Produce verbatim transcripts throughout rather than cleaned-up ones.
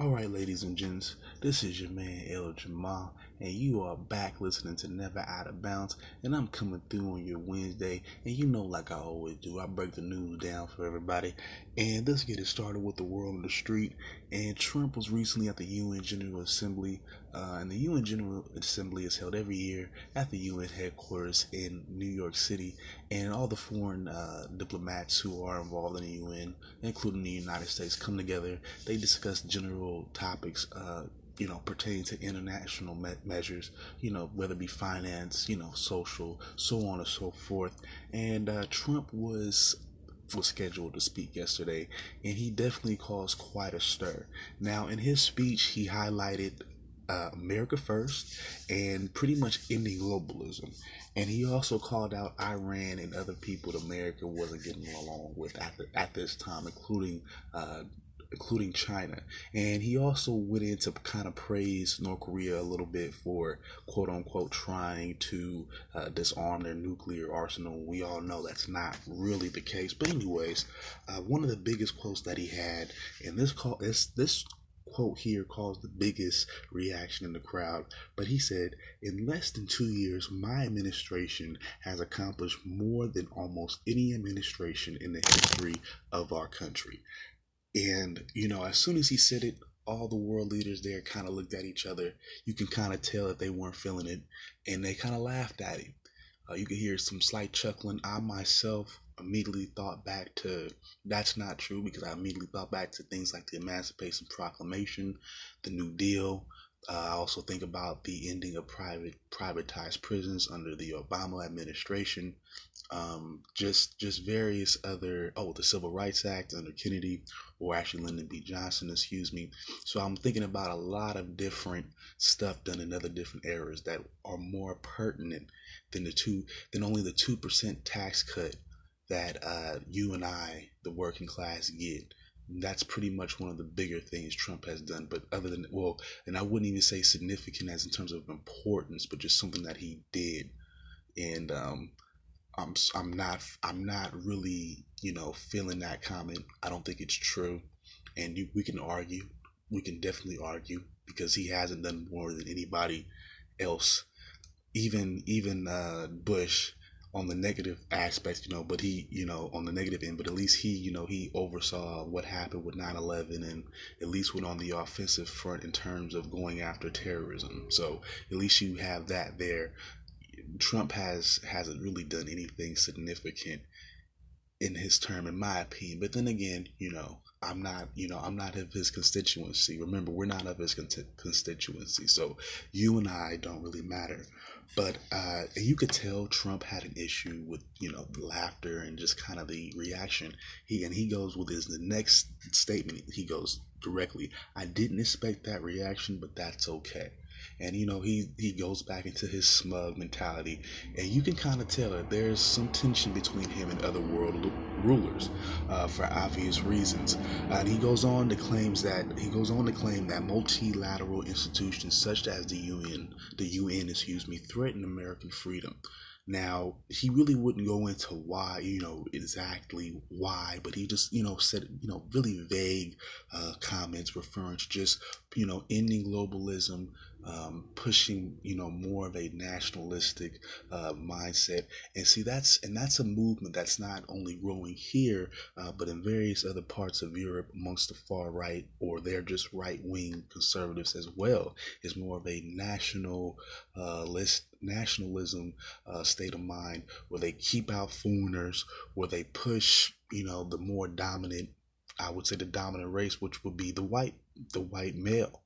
Alright, ladies and gents, this is your man El Jamal, and you are back listening to Never Out of Bounds, and I'm coming through on your Wednesday, and you know, like I always do, I break the news down for everybody. And let's get it started with the world on the street. And Trump was recently at the U N General Assembly, uh, and the U N General Assembly is held every year at the U N headquarters in New York City, and all the foreign uh, diplomats who are involved in the U N, including the United States, come together. They discuss general topics, uh, you know, pertaining to international me- measures, you know, whether it be finance, you know, social, so on and so forth. And uh, Trump was was scheduled to speak yesterday, and he definitely caused quite a stir. Now, in his speech, he highlighted uh, America first and pretty much ending globalism. And he also called out Iran and other people that America wasn't getting along with at, the, at this time, including uh, including China. And he also went in to kind of praise North Korea a little bit for, quote unquote, trying to uh, disarm their nuclear arsenal. We all know that's not really the case. But anyways, uh, one of the biggest quotes that he had, and this call, this, this quote here caused the biggest reaction in the crowd, but he said, "In less than two years, my administration has accomplished more than almost any administration in the history of our country." And, you know, as soon as he said it, all the world leaders there kind of looked at each other. You can kind of tell that they weren't feeling it, and they kind of laughed at him. Uh, you could hear some slight chuckling. I myself immediately thought back to, that's not true, because I immediately thought back to things like the Emancipation Proclamation, the New Deal. Uh, I also think about the ending of private privatized prisons under the Obama administration. Um, just just various other, oh, the Civil Rights Act under Kennedy, or actually Lyndon B. Johnson, excuse me. So I'm thinking about a lot of different stuff done in other different eras that are more pertinent than the two, than only the two percent tax cut that uh, you and I, the working class, get. That's pretty much one of the bigger things Trump has done. But other than, well, and I wouldn't even say significant as in terms of importance, but just something that he did. And, um, I'm I'm not I'm not really, you know, feeling that comment. I don't think it's true, and you, we can argue, we can definitely argue, because he hasn't done more than anybody else, even even uh, Bush on the negative aspect, you know. But he, you know, on the negative end, but at least he, you know, he oversaw what happened with nine eleven, and at least went on the offensive front in terms of going after terrorism. So at least you have that there. Trump has, hasn't really done anything significant in his term, in my opinion. But then again, you know, I'm not, you know, I'm not of his constituency. Remember, we're not of his con- constituency. So you and I don't really matter. But uh, you could tell Trump had an issue with, you know, the laughter and just kind of the reaction. He and he goes with his the next statement. He goes directly, "I didn't expect that reaction, but that's okay." And, you know, he, he goes back into his smug mentality. And you can kind of tell that there's some tension between him and other world l- rulers uh, for obvious reasons. Uh, and he goes on to claims that he goes on to claim that multilateral institutions such as the U N, the U N, excuse me, threaten American freedom. Now, he really wouldn't go into why, you know, exactly why, but he just, you know, said, you know, really vague uh, comments referring to just, you know, ending globalism, um, pushing, you know, more of a nationalistic uh, mindset. And see, that's and that's a movement that's not only growing here, uh, but in various other parts of Europe amongst the far right, or they're just right wing conservatives as well. It's more of a national uh, list. nationalism uh, state of mind, where they keep out foreigners, where they push, you know, the more dominant, I would say the dominant race, which would be the white, the white male.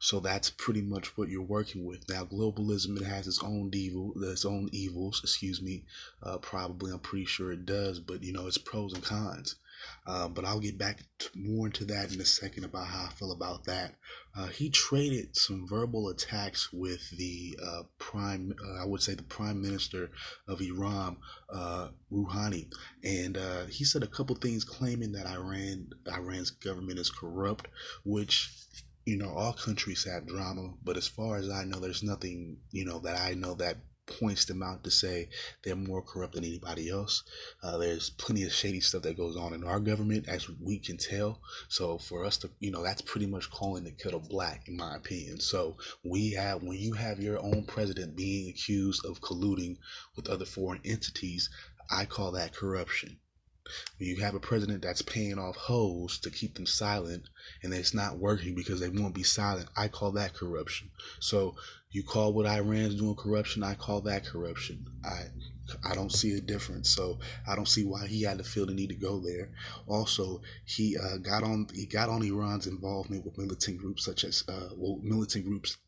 So that's pretty much what you're working with. Now, globalism, it has its own evil, its own evils, excuse me, uh, probably, I'm pretty sure it does, but, you know, it's pros and cons. Uh, but I'll get back to, more into that in a second about how I feel about that. Uh, he traded some verbal attacks with the uh, prime, uh, I would say the prime minister of Iran, uh, Rouhani. And uh, he said a couple things claiming that Iran, Iran's government is corrupt, which, you know, all countries have drama. But as far as I know, there's nothing, you know, that I know that points them out to say they're more corrupt than anybody else. Uh, there's plenty of shady stuff that goes on in our government, as we can tell. So for us to, you know, that's pretty much calling the kettle black, in my opinion. So we have, when you have your own president being accused of colluding with other foreign entities, I call that corruption. When you have a president that's paying off hoes to keep them silent, and it's not working because they won't be silent, I call that corruption. So you call what Iran's doing corruption, I call that corruption. I I don't see a difference, so I don't see why he had to feel the need to go there. Also, he uh, got on he got on Iran's involvement with militant groups such as uh, well, militant groups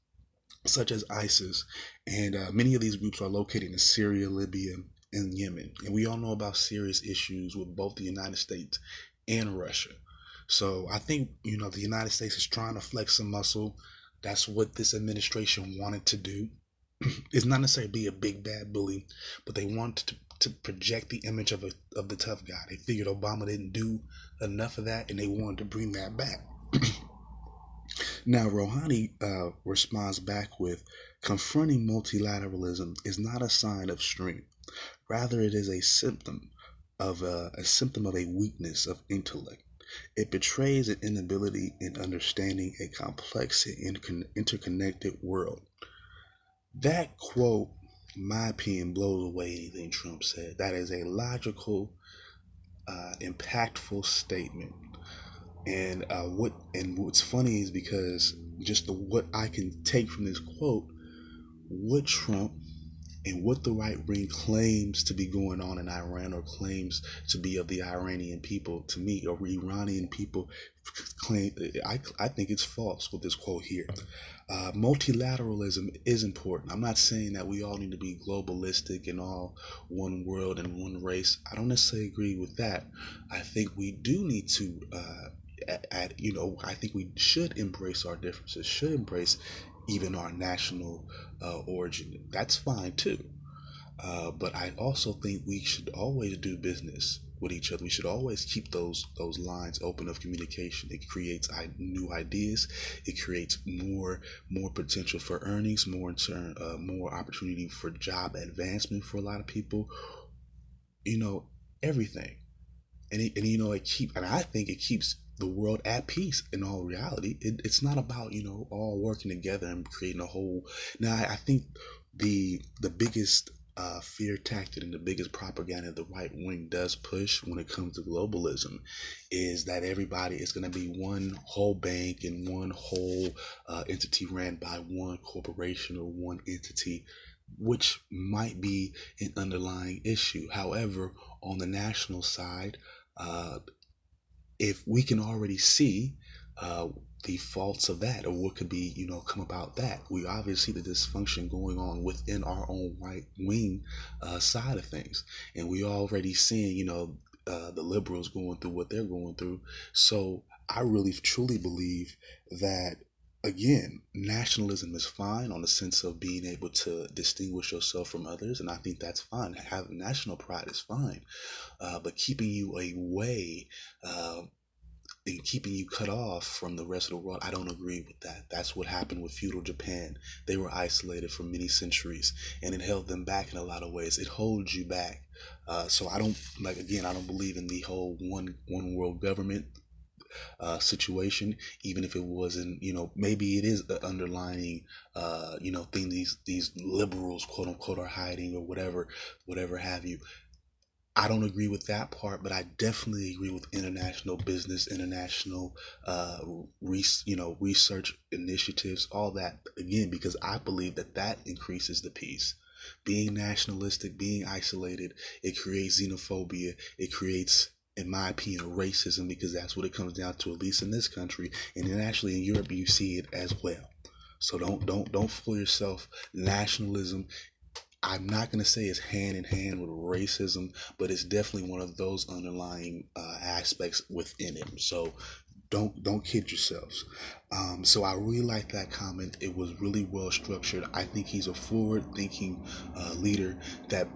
such as ISIS, and uh, many of these groups are located in Syria, Libya, and Yemen, and we all know about serious issues with both the United States and Russia. So I think, you know, the United States is trying to flex some muscle. That's what this administration wanted to do. It's not necessarily be a big bad bully, but they wanted to, to project the image of a of the tough guy. They figured Obama didn't do enough of that, and they wanted to bring that back. Now, Rouhani uh, responds back with, confronting multilateralism is not a sign of strength. Rather, it is a symptom of a, a symptom of a weakness of intellect. It betrays an inability in understanding a complex and inter- interconnected world. That quote, in my opinion, blows away anything Trump said. That is a logical, uh, impactful statement. And uh, what and what's funny is because just the what I can take from this quote, what Trump and what the right wing claims to be going on in Iran, or claims to be of the Iranian people, to me, or Iranian people, claim, I, I think it's false with this quote here. Uh, multilateralism is important. I'm not saying that we all need to be globalistic and all one world and one race. I don't necessarily agree with that. I think we do need to, uh, at, at, you know, I think we should embrace our differences, should embrace even our national uh, origin. That's fine too. Uh, but I also think we should always do business with each other. We should always keep those those lines open of communication. It creates I- new ideas. It creates more more potential for earnings, more in turn, uh, more opportunity for job advancement for a lot of people. You know, everything, and it, and you know it keep and I think it keeps the world at peace in all reality. It, it's not about, you know, all working together and creating a whole. Now, I, I think the the biggest uh, fear tactic and the biggest propaganda the right wing does push when it comes to globalism is that everybody is going to be one whole bank and one whole uh, entity ran by one corporation or one entity, which might be an underlying issue. However, on the national side, uh, if we can already see uh, the faults of that, or what could be, you know, come about that, we obviously see the dysfunction going on within our own right wing uh, side of things. And we already seeing, you know, uh, the liberals going through what they're going through. So I really truly believe that, again, nationalism is fine on the sense of being able to distinguish yourself from others. And I think that's fine. Having national pride is fine. Uh, but keeping you away uh, and keeping you cut off from the rest of the world, I don't agree with that. That's what happened with feudal Japan. They were isolated for many centuries, and it held them back in a lot of ways. It holds you back. Uh, so I don't, like, again, I don't believe in the whole one one world government Uh, situation, even if it wasn't, you know, maybe it is the underlying, uh, you know, thing these these liberals, quote unquote, are hiding or whatever, whatever have you. I don't agree with that part, but I definitely agree with international business, international, uh, re- you know, research initiatives, all that. Again, because I believe that that increases the peace. Being nationalistic, being isolated, it creates xenophobia. It creates, in my opinion, racism, because that's what it comes down to, at least in this country. And then actually in Europe, you see it as well. So don't, don't, don't fool yourself. Nationalism, I'm not going to say it's hand in hand with racism, but it's definitely one of those underlying uh, aspects within it. So don't, don't kid yourselves. Um, so I really like that comment. It was really well structured. I think he's a forward thinking uh, leader that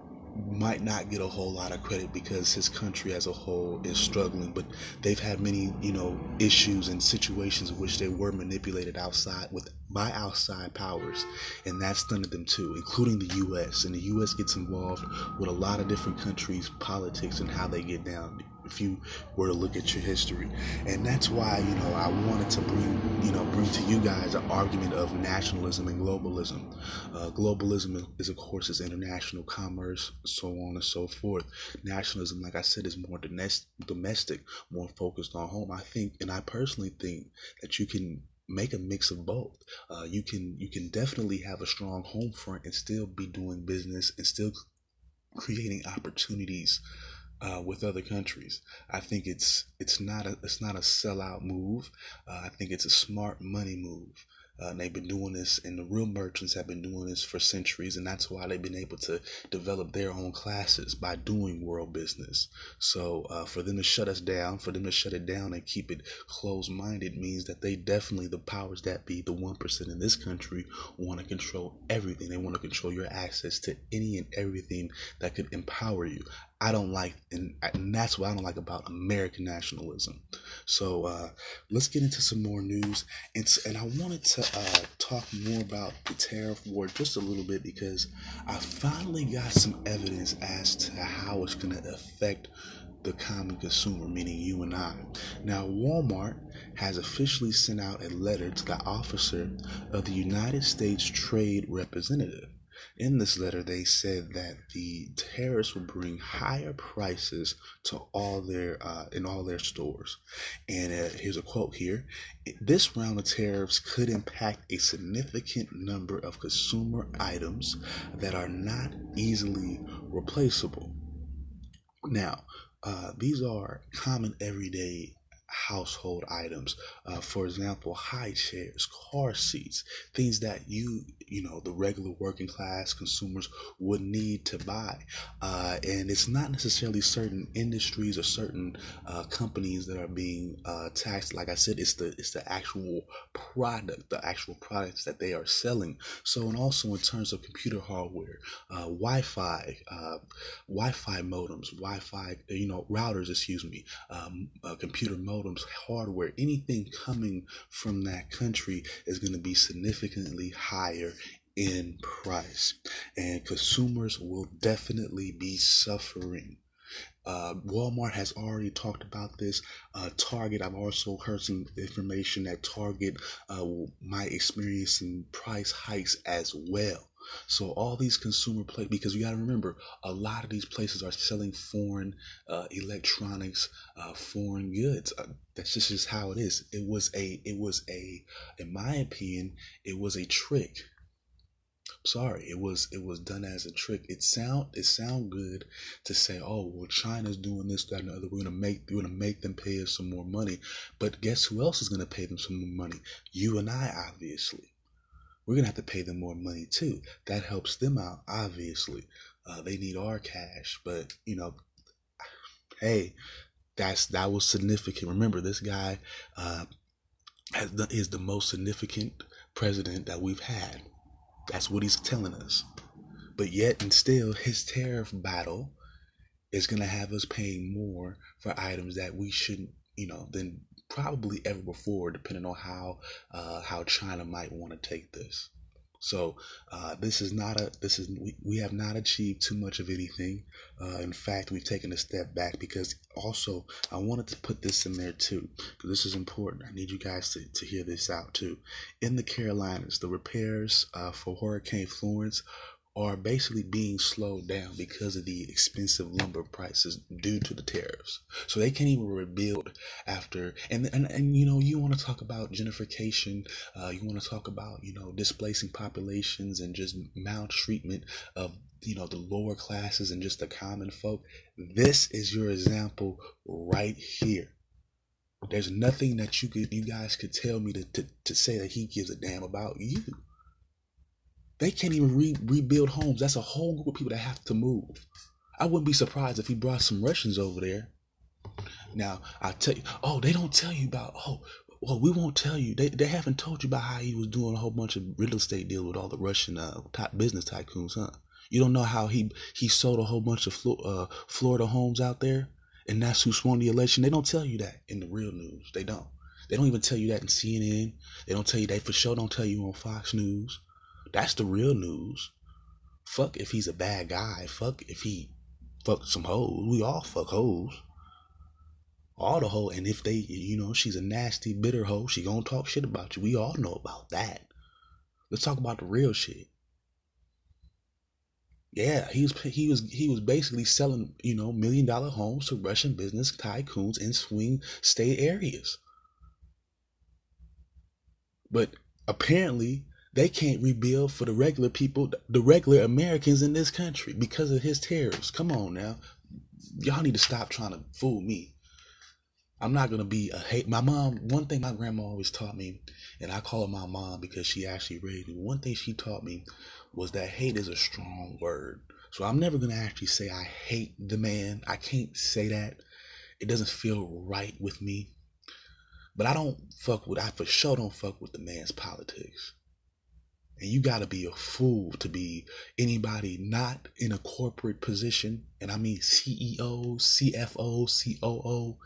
might not get a whole lot of credit because his country as a whole is struggling, but they've had many, you know, issues and situations in which they were manipulated outside with by outside powers, and that stunted them too, including the U S. And the U S gets involved with a lot of different countries' politics and how they get down, if you were to look at your history. And that's why, you know, I wanted to bring, you know, bring to you guys an argument of nationalism and globalism. Uh, globalism is, of course, is international commerce, so on and so forth. Nationalism, like I said, is more domestic, more focused on home. I think, and I personally think that you can make a mix of both. Uh, you can, you can definitely have a strong home front and still be doing business and still creating opportunities Uh, with other countries. I think it's it's not a it's not a sellout move. Uh, I think it's a smart money move. Uh, and they've been doing this, and the real merchants have been doing this for centuries, and that's why they've been able to develop their own classes by doing world business. So uh, for them to shut us down, for them to shut it down and keep it closed-minded means that they definitely, the powers that be, the one percent in this country, want to control everything. They want to control your access to any and everything that could empower you. I don't like, and, and that's what I don't like about American nationalism. So uh, let's get into some more news. And, and I wanted to uh, talk more about the tariff war just a little bit, because I finally got some evidence as to how it's going to affect the common consumer, meaning you and I. Now, Walmart has officially sent out a letter to the officer of the United States Trade Representative. In this letter, they said that the tariffs will bring higher prices to all their uh, in all their stores. And uh, here's a quote here. This round of tariffs could impact a significant number of consumer items that are not easily replaceable. Now, uh, these are common everyday items. Household items, uh, for example, high chairs, car seats, things that you, you know, the regular working class consumers would need to buy. Uh, and it's not necessarily certain industries or certain uh, companies that are being uh, taxed. Like I said, it's the it's the actual product, the actual products that they are selling. So, and also in terms of computer hardware, uh, Wi-Fi, uh, Wi-Fi modems, Wi-Fi, you know, routers, excuse me, um, uh, computer modems. Hardware, anything coming from that country is going to be significantly higher in price, and consumers will definitely be suffering. Uh, Walmart has already talked about this. Uh, Target, I've also heard some information that Target uh, might experience some price hikes as well. So all these consumer places, because you got to remember, a lot of these places are selling foreign uh, electronics, uh, foreign goods. Uh, that's just, just how it is. It was a, it was a, in my opinion, it was a trick. Sorry, it was it was done as a trick. It sound it sound good to say, oh well, China's doing this, that, and the other. We're gonna make we're gonna make them pay us some more money. But guess who else is gonna pay them some more money? You and I, obviously. We're going to have to pay them more money too. That helps them out, obviously. Uh, they need our cash, but, you know, hey, that's that was significant. Remember, this guy uh, has the, is the most significant president that we've had. That's what he's telling us. But yet and still, his tariff battle is going to have us paying more for items that we shouldn't, you know, then probably ever before, depending on how uh, how China might want to take this. So uh, this is not a this is we, we have not achieved too much of anything. Uh, in fact, we've taken a step back, because also I wanted to put this in there too, because this is important. I need you guys to, to hear this out too. In the Carolinas, the repairs uh, for Hurricane Florence are basically being slowed down because of the expensive lumber prices due to the tariffs. So they can't even rebuild after, and and, and you know, you want to talk about gentrification, uh, you want to talk about, you know, displacing populations and just maltreatment of, you know, the lower classes and just the common folk. This is your example right here. There's nothing that you could, you guys could tell me to, to, to say that he gives a damn about you. They can't even re rebuild homes. That's a whole group of people that have to move. I wouldn't be surprised if he brought some Russians over there. Now, I tell you, oh, they don't tell you about, oh, well, we won't tell you. They they haven't told you about how he was doing a whole bunch of real estate deal with all the Russian uh, top business tycoons, huh? You don't know how he he sold a whole bunch of Flo- uh, Florida homes out there, and that's who swung the election. They don't tell you that in the real news. They don't. They don't even tell you that in C N N. They don't tell you that for sure. Don't tell you on Fox News. That's the real news. Fuck if he's a bad guy. Fuck if he fucked some hoes. We all fuck hoes. All the hoe, and if they, you know, she's a nasty, bitter hoe, she gonna talk shit about you. We all know about that. Let's talk about the real shit. Yeah, he was he was he was basically selling, you know, million dollar homes to Russian business tycoons in swing state areas. But apparently, they can't rebuild for the regular people, the regular Americans in this country because of his tariffs. Come on now, y'all need to stop trying to fool me. I'm not going to be a hate. My mom, one thing my grandma always taught me, and I call her my mom because she actually raised me. One thing she taught me was that hate is a strong word. So I'm never going to actually say I hate the man. I can't say that. It doesn't feel right with me. But I don't fuck with, I for sure don't fuck with the man's politics. And you got to be a fool to be anybody not in a corporate position. And I mean C E O, C F O, C O O.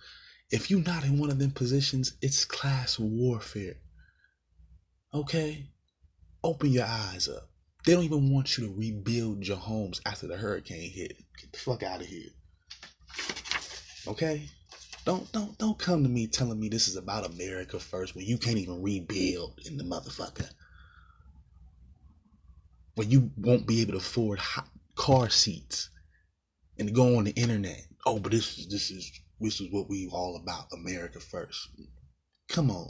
If you're not in one of them positions, it's class warfare. Okay? Open your eyes up. They don't even want you to rebuild your homes after the hurricane hit. Get the fuck out of here. Okay? Don't don't don't come to me telling me this is about America first when you can't even rebuild in the motherfucker. When you won't be able to afford hot car seats and go on the internet. Oh, but this is this is This is what we all about, America first. Come on.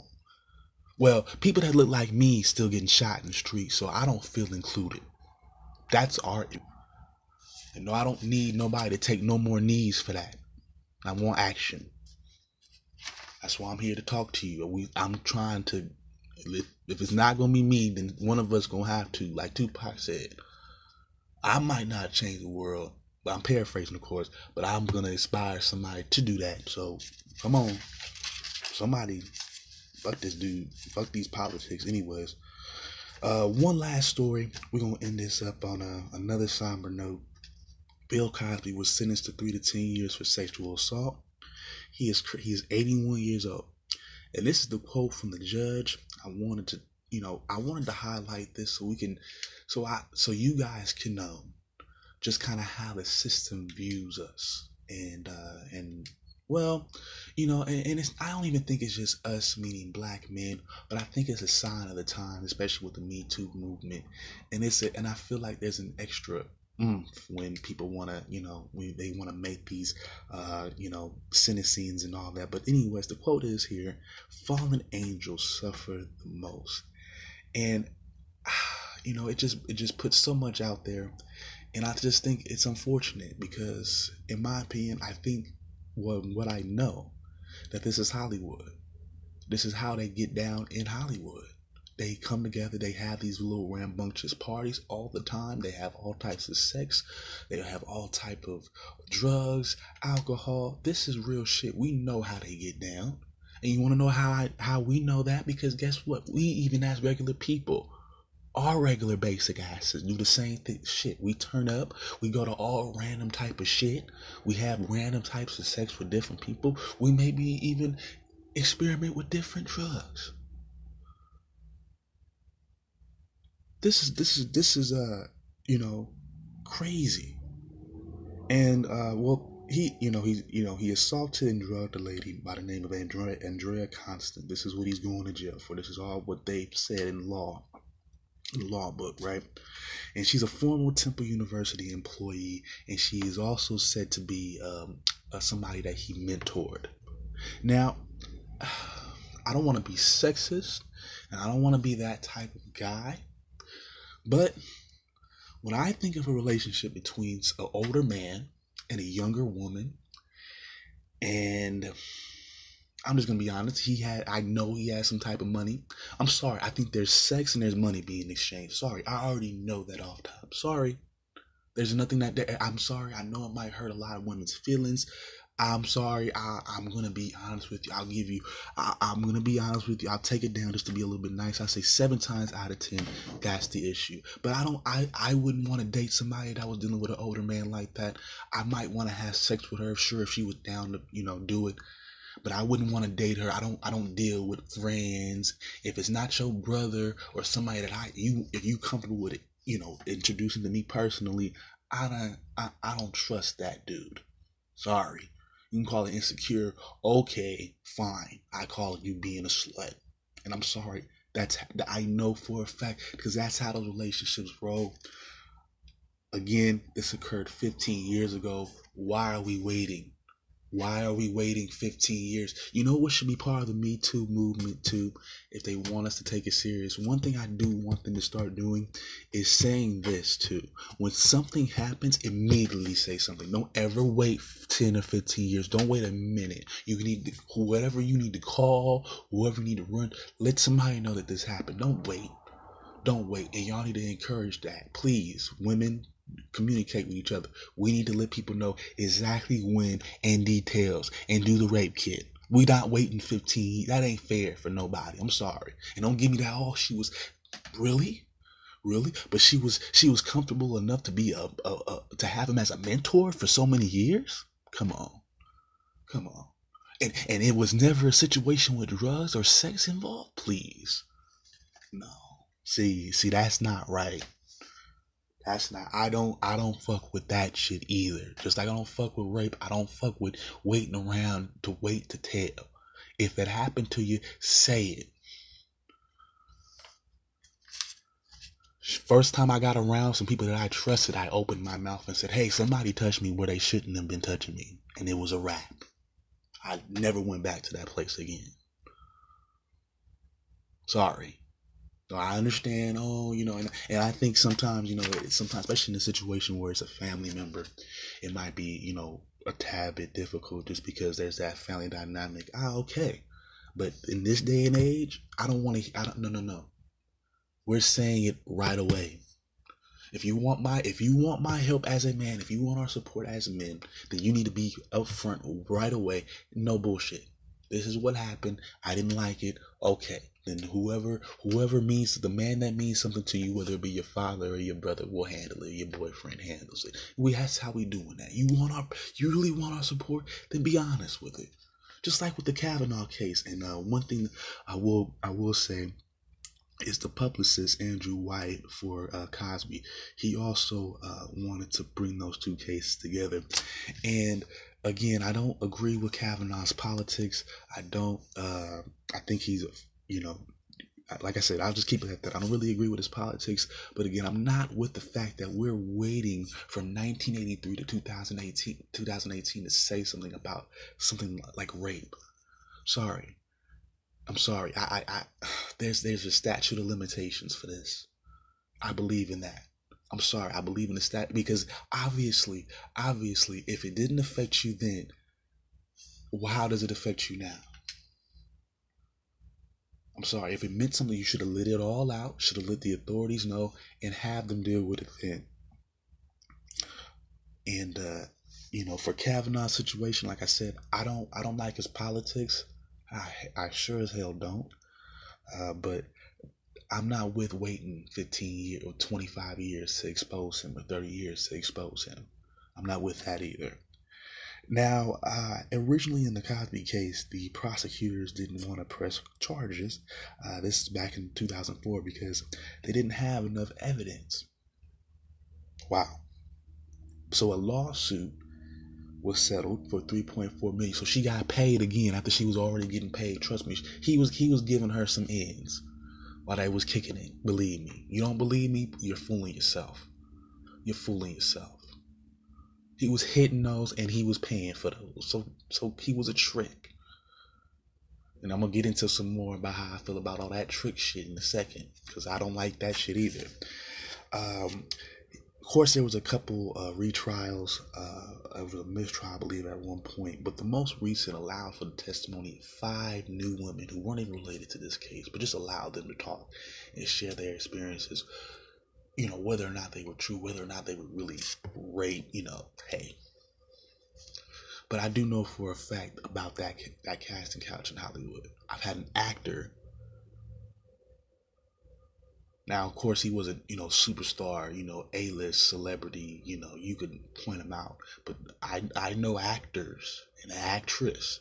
Well, people that look like me still getting shot in the street, so I don't feel included. That's our... And no, I don't need nobody to take no more knees for that. I want action. That's why I'm here to talk to you. We, I'm trying to... If, if it's not going to be me, then one of us going to have to. Like Tupac said, I might not change the world. I'm paraphrasing, of course, but I'm going to inspire somebody to do that. So, come on. Somebody, fuck this dude. Fuck these politics anyways. Uh, one last story. We're going to end this up on a, another somber note. Bill Cosby was sentenced to three to ten years for sexual assault. He is he is eighty-one years old. And this is the quote from the judge. I wanted to, you know, I wanted to highlight this so we can, so I, so you guys can know just kind of how the system views us. And, uh, and well, you know, and, and it's, I don't even think it's just us, meaning black men, but I think it's a sign of the time, especially with the Me Too movement. And it's a, and I feel like there's an extra oomph when people want to, you know, when they want to make these, uh, you know, sentencings and all that. But anyways, the quote is here, fallen angels suffer the most. And, you know, it just, it just puts so much out there. And I just think it's unfortunate because, in my opinion, I think what what I know that this is Hollywood. This is how they get down in Hollywood. They come together. They have these little rambunctious parties all the time. They have all types of sex. They have all type of drugs, alcohol. This is real shit. We know how they get down. And you want to know how I, how we know that? Because guess what? We even as regular people. Our regular basic asses do the same thing. Shit, we turn up, we go to all random type of shit. We have random types of sex with different people. We maybe even experiment with different drugs. This is this is this is uh you know, crazy. And uh well he you know he you know he assaulted and drugged a lady by the name of Andrea Andrea Constant. This is what he's going to jail for. This is all what they said in law. Law book, right? And she's a former Temple University employee, and she is also said to be um, uh, somebody that he mentored. Now, I don't want to be sexist, and I don't want to be that type of guy, but when I think of a relationship between an older man and a younger woman, and I'm just going to be honest. He had, I know he had some type of money. I'm sorry. I think there's sex and there's money being exchanged. Sorry. I already know that off top. Sorry. There's nothing that, there, I'm sorry. I know it might hurt a lot of women's feelings. I'm sorry. I, I'm going to be honest with you. I'll give you, I, I'm going to be honest with you. I'll take it down just to be a little bit nice. I say seven times out of ten, that's the issue. But I don't, I, I wouldn't want to date somebody that was dealing with an older man like that. I might want to have sex with her. Sure. If she was down to, you know, do it, but I wouldn't want to date her. I don't, I don't deal with friends. If it's not your brother or somebody that I, you, if you comfortable with it, you know, introducing to me personally, I don't, I, I don't trust that dude. Sorry. You can call it insecure. Okay, fine. I call it you being a slut. And I'm sorry. That's, I know for a fact, because that's how those relationships roll. Again, this occurred fifteen years ago. Why are we waiting? Why are we waiting fifteen years? You know what should be part of the Me Too movement too, if they want us to take it serious. One thing I do want them to start doing is saying this too. When something happens, immediately say something. Don't ever wait ten or fifteen years. Don't wait a minute. You need to, whatever you need to call, whoever you need to run, let somebody know that this happened. Don't wait. Don't wait. And y'all need to encourage that. Please, women, communicate with each other. We need to let people know exactly when and details and do the rape kit. We not waiting fifteen. That ain't fair for nobody. I'm sorry. And don't give me that. Oh, she was really, really, but she was she was comfortable enough to be a, a, a to have him as a mentor for so many years. Come on, come on. And and it was never a situation with drugs or sex involved. Please, no. See, see, that's not right. That's not, I don't, I don't fuck with that shit either. Just like I don't fuck with rape. I don't fuck with waiting around to wait to tell. If it happened to you, say it. First time I got around some people that I trusted, I opened my mouth and said, hey, somebody touched me where they shouldn't have been touching me. And it was a wrap. I never went back to that place again. Sorry. So I understand, oh, you know, and, and I think sometimes, you know, sometimes, especially in a situation where it's a family member, it might be, you know, a tad bit difficult just because there's that family dynamic. Ah, okay. But in this day and age, I don't want to, I don't, no, no, no. We're saying it right away. If you want my, if you want my help as a man, if you want our support as men, then you need to be upfront right away. No bullshit. This is what happened. I didn't like it. Okay. Then whoever, whoever means, the man that means something to you, whether it be your father or your brother, will handle it. Your boyfriend handles it. We, that's how we doing that. You want our, you really want our support? Then be honest with it. Just like with the Kavanaugh case. And uh, one thing I will, I will say is the publicist, Andrew White, for uh, Cosby. He also uh, wanted to bring those two cases together. And again, I don't agree with Kavanaugh's politics. I don't, uh, I think he's a, you know, like I said, I'll just keep it at that. I don't really agree with his politics. But again, I'm not with the fact that we're waiting from nineteen eighty-three to two thousand eighteen to say something about something like rape. Sorry. I'm sorry. I, I, I there's, there's a statute of limitations for this. I believe in that. I'm sorry. I believe in the stat because obviously, obviously, if it didn't affect you then, well, how does it affect you now? I'm sorry, if it meant something, you should have let it all out, should have let the authorities know, and have them deal with it then. And, uh, you know, for Kavanaugh's situation, like I said, I don't I don't like his politics. I, I sure as hell don't. Uh, but I'm not with waiting fifteen years or twenty-five years to expose him or thirty years to expose him. I'm not with that either. Now, uh, originally in the Cosby case, the prosecutors didn't want to press charges. Uh, this is back in two thousand four because they didn't have enough evidence. Wow. So a lawsuit was settled for three point four million dollars. So she got paid again after she was already getting paid. Trust me, he was he was giving her some ends while they was kicking it. Believe me. You don't believe me? You're fooling yourself. You're fooling yourself. He was hitting those and he was paying for those. So so he was a trick. And I'm going to get into some more about how I feel about all that trick shit in a second. Because I don't like that shit either. Um, of course, there was a couple uh, retrials uh, of a mistrial, I believe, at one point. But the most recent allowed for the testimony of five new women who weren't even related to this case. But just allowed them to talk and share their experiences. You know, whether or not they were true, whether or not they were really rape, you know, hey. But I do know for a fact about that that casting couch in Hollywood. I've had an actor. Now, of course, he was a, you know, superstar, you know, A-list celebrity, you know, you could point him out. But I I know actors and actress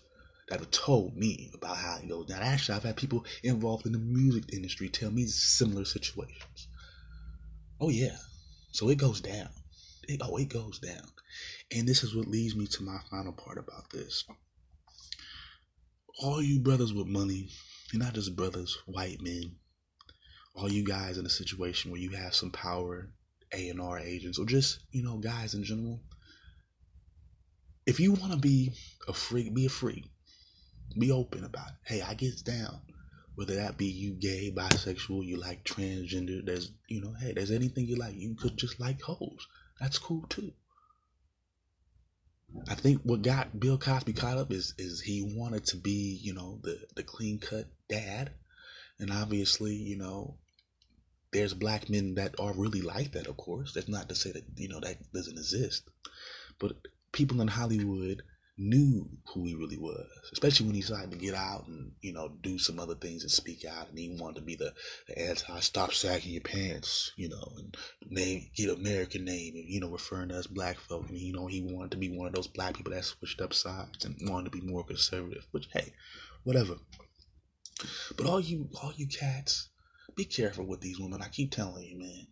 that have told me about how it goes down. Actually, I've had people involved in the music industry tell me similar situations. Oh, yeah. So it goes down. It, oh, it goes down. And this is what leads me to my final part about this. All you brothers with money, you're not just brothers, white men. All you guys in a situation where you have some power, A and R agents, or just, you know, guys in general. If you want to be a freak, be a freak. Be open about it. Hey, I get down. Whether that be you gay, bisexual, you like transgender, there's, you know, hey, there's anything you like. You could just like hoes. That's cool, too. I think what got Bill Cosby caught up is is he wanted to be, you know, the, the clean-cut dad. And obviously, you know, there's black men that are really like that, of course. That's not to say that, you know, that doesn't exist. But people in Hollywood knew who he really was, especially when he decided to get out and, you know, do some other things and speak out. And he wanted to be the, the anti-stop sagging your pants, you know, and name, get American name, and, you know, referring to us black folk. And, you know, he wanted to be one of those black people that switched up sides and wanted to be more conservative, which, hey, whatever. But all you, all you cats, be careful with these women. I keep telling you, man.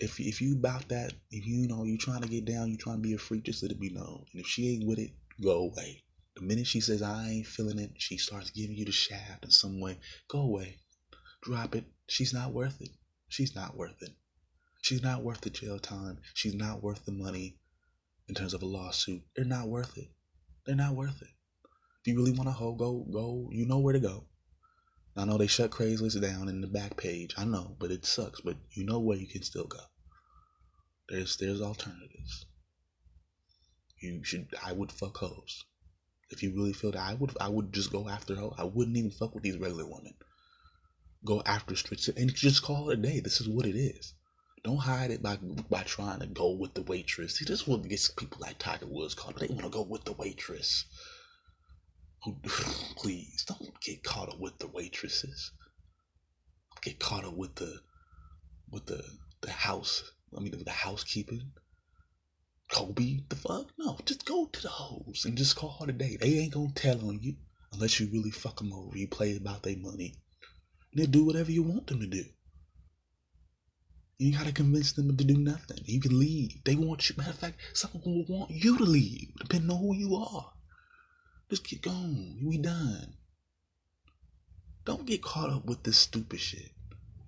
If if you about that, if you, you know you trying to get down, you trying to be a freak, just let it be known. And if she ain't with it, go away. The minute she says I ain't feeling it, she starts giving you the shaft in some way. Go away, drop it. She's not worth it. She's not worth it. She's not worth the jail time. She's not worth the money, in terms of a lawsuit. They're not worth it. They're not worth it. If you really want to hoe, go, go, you know where to go. I know they shut Craigslist down in the back page. I know, but it sucks. But you know where you can still go. There's there's alternatives. You should. I would fuck hoes. If you really feel that, I would I would just go after hoes. I wouldn't even fuck with these regular women. Go after strict and just call it a day. This is what it is. Don't hide it by by trying to go with the waitress. See, this is what gets people like Tiger Woods caught. They want to go with the waitress. Please don't get caught up with the waitresses. Don't get caught up with the with the the house. I mean, the housekeeping. Kobe, the fuck? No, just go to the hoes and just call her today. They ain't gonna tell on you unless you really fuck them over. You play about their money. They'll do whatever you want them to do. You gotta convince them to do nothing. You can leave. They want you. Matter of fact, some of them will want you to leave, depending on who you are. Just get gone. We done. Don't get caught up with this stupid shit.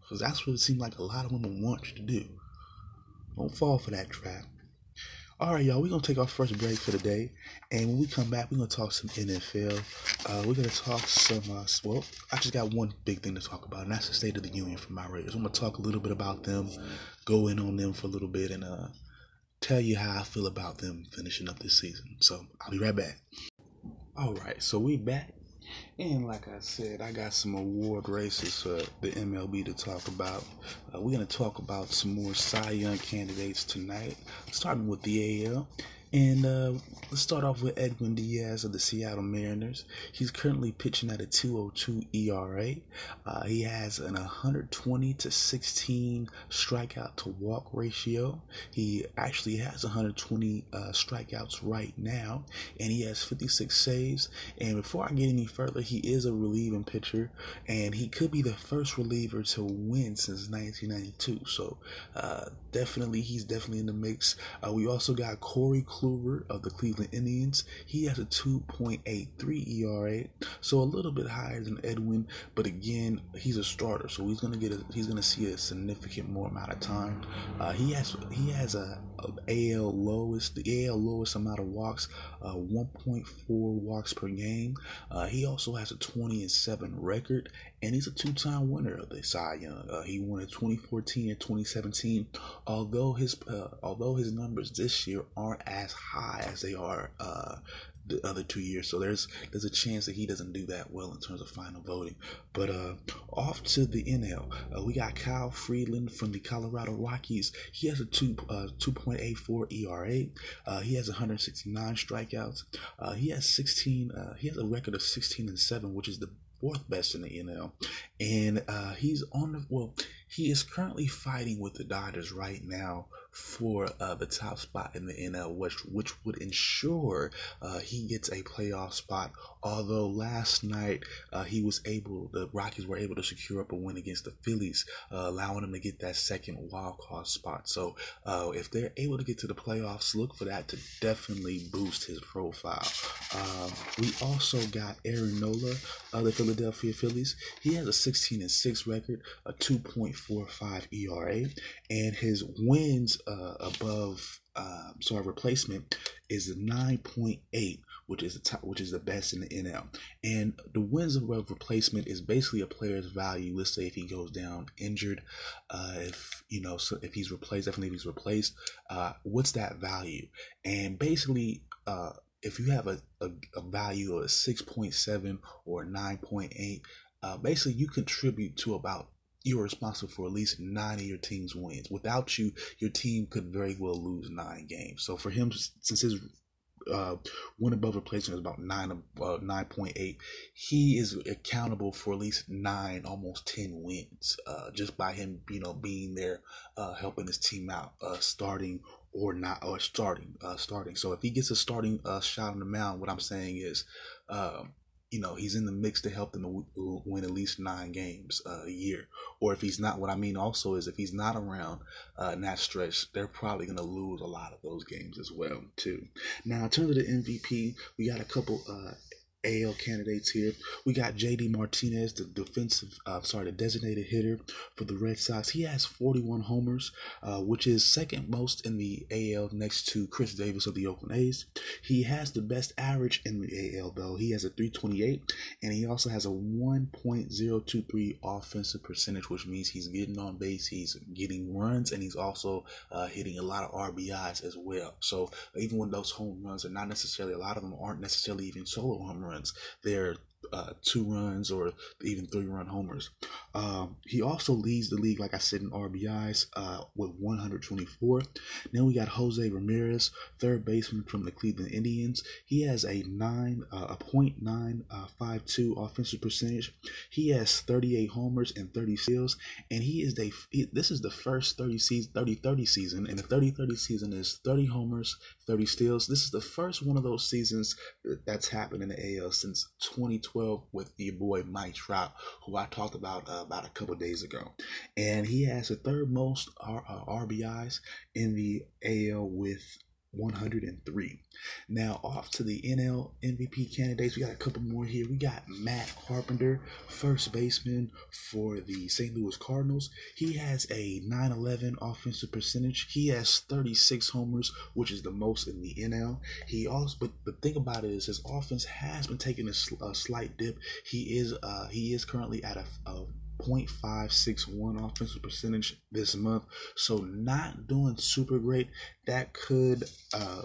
Because that's what it seems like a lot of women want you to do. Don't fall for that trap. Alright, y'all. We're going to take our first break for the day. And when we come back, we're going to talk some N F L. Uh, we're going to talk some... Uh, well, I just got one big thing to talk about. And that's the State of the Union for my Raiders. I'm going to talk a little bit about them. Go in on them for a little bit. And uh, tell you how I feel about them finishing up this season. So, I'll be right back. Alright, so we back, and like I said, I got some award races for the M L B to talk about. Uh, we're going to talk about some more Cy Young candidates tonight, starting with the A L, and uh, let's start off with Edwin Diaz of the Seattle Mariners. He's currently pitching at a two oh two E R A. Uh, he has an one twenty to sixteen strikeout to walk ratio. He actually has one hundred twenty uh, strikeouts right now, and he has fifty-six saves. And before I get any further, he is a relieving pitcher, and he could be the first reliever to win since nineteen ninety-two. So uh, definitely, he's definitely in the mix. Uh, we also got Corey Kluber of the Cleveland Indians. He has a two point eight three E R A, so a little bit higher than Edwin, but again, he's a starter, so he's gonna get a, he's gonna see a significant more amount of time. Uh, he has he has a, a AL lowest the A L lowest amount of walks, uh, one point four walks per game. Uh, he also has a twenty and seven record, and he's a two-time winner of the Cy Young. Uh, he won in twenty fourteen and twenty seventeen. Although his uh, although his numbers this year aren't as high as they are uh, the other two years. So there's there's a chance that he doesn't do that well in terms of final voting. But uh, off to the N L, uh, we got Kyle Freeland from the Colorado Rockies. He has a two uh, two point eight four E R A. Uh, he has one hundred sixty-nine strikeouts. Uh, he has sixteen. Uh, he has a record of sixteen and seven, which is the fourth best in the N L, and uh, he's on the well. He is currently fighting with the Dodgers right now for uh, the top spot in the N L, which which would ensure uh, he gets a playoff spot. Although last night uh, he was able, the Rockies were able to secure up a win against the Phillies, uh, allowing them to get that second wild card spot. So uh, if they're able to get to the playoffs, look for that to definitely boost his profile. Um, we also got Aaron Nola of the Philadelphia Phillies. He has a sixteen and six record, a two point four five E R A, and his wins Uh, above, uh, so our replacement is nine point eight, which is the top, which is the best in the N L. And the wins above replacement is basically a player's value. Let's say if he goes down injured, uh, if you know, so if he's replaced, definitely if he's replaced, uh, what's that value? And basically, uh, if you have a, a, a value of six point seven or nine point eight, uh, basically you contribute to about. You're responsible for at least nine of your team's wins. Without you, your team could very well lose nine games. So for him, since his uh, win above replacement is about nine, uh, nine point eight, he is accountable for at least nine, almost ten wins uh, just by him, you know, being there, uh, helping his team out, uh, starting or not, or starting, uh, starting. So if he gets a starting uh, shot on the mound, what I'm saying is, uh, you know, he's in the mix to help them to win at least nine games uh, a year. Or if he's not, what I mean also is if he's not around uh, in that stretch, they're probably going to lose a lot of those games as well, too. Now, in terms of the M V P, we got a couple uh, A L candidates here. We got J D Martinez, the defensive, uh, sorry, the designated hitter for the Red Sox. He has forty-one homers, uh, which is second most in the A L next to Chris Davis of the Oakland A's. He has the best average in the A L, though. He has a three twenty-eight, and he also has a one point oh two three offensive percentage, which means he's getting on base, he's getting runs, and he's also uh, hitting a lot of R B Is as well. So even when those home runs are not necessarily, a lot of them aren't necessarily even solo home runs. Runs. They're uh, two runs or even three run homers. Um, he also leads the league, like I said, in R B Is uh, with one hundred twenty-four. Then we got Jose Ramirez, third baseman from the Cleveland Indians. He has a nine, uh, a point nine five two offensive percentage. He has thirty-eight homers and thirty steals, and he is the he, this is the first thirty thirty season, and the thirty thirty season is thirty homers, thirty steals. This is the first one of those seasons that's happened in the A L since twenty twelve with your boy Mike Trout, who I talked about uh, about a couple days ago. And he has the third most R- uh, R B Is in the A L with one hundred three. Now off to the N L M V P candidates. We got a couple more here. We got Matt Carpenter, first baseman for the Saint Louis Cardinals. He has a nine eleven offensive percentage. He has thirty-six homers, which is the most in the N L. He also, but the thing about it is his offense has been taking a, sl- a slight dip. He is uh he is currently at a, a point five six one offensive percentage this month, so not doing super great. That could uh,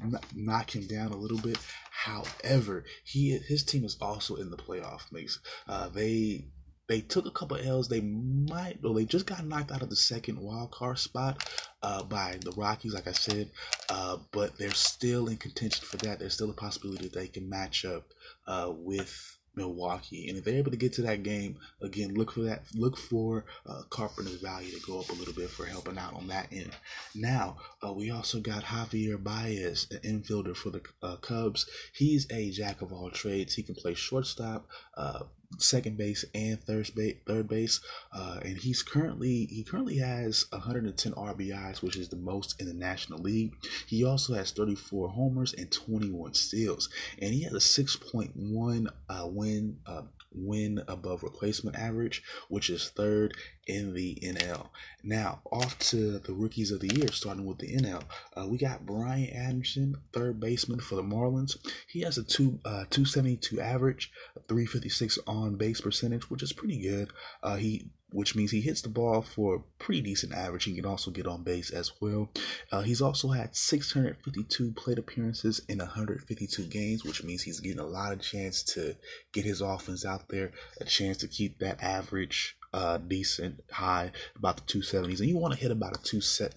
n- knock him down a little bit. However, he his team is also in the playoff mix. Uh, they they took a couple L's. They might, well, they just got knocked out of the second wild card spot uh, by the Rockies, like I said. Uh, but they're still in contention for that. There's still a possibility that they can match up uh, with Milwaukee, and if they're able to get to that game again, look for that. Look for uh, Carpenter's value to go up a little bit for helping out on that end. Now uh, we also got Javier Baez, an infielder for the uh, Cubs. He's a jack of all trades. He can play shortstop, uh, second base, and third base. Third base, uh, and he's currently he currently has one hundred ten R B Is, which is the most in the National League. He also has thirty-four homers and twenty-one steals, and he has a six point one uh, win. Win, uh, win above replacement average, which is third in the N L. Now, off to the rookies of the year, starting with the N L. Uh, we got Brian Anderson, third baseman for the Marlins. He has a two, uh, two seventy-two average, a three fifty-six on base percentage, which is pretty good. Uh, he which means he hits the ball for pretty decent average. He can also get on base as well. Uh, he's also had six hundred fifty-two plate appearances in one hundred fifty-two games, which means he's getting a lot of chance to get his offense out there, a chance to keep that average uh, decent high, about the two seventies. And you want to hit about a two set.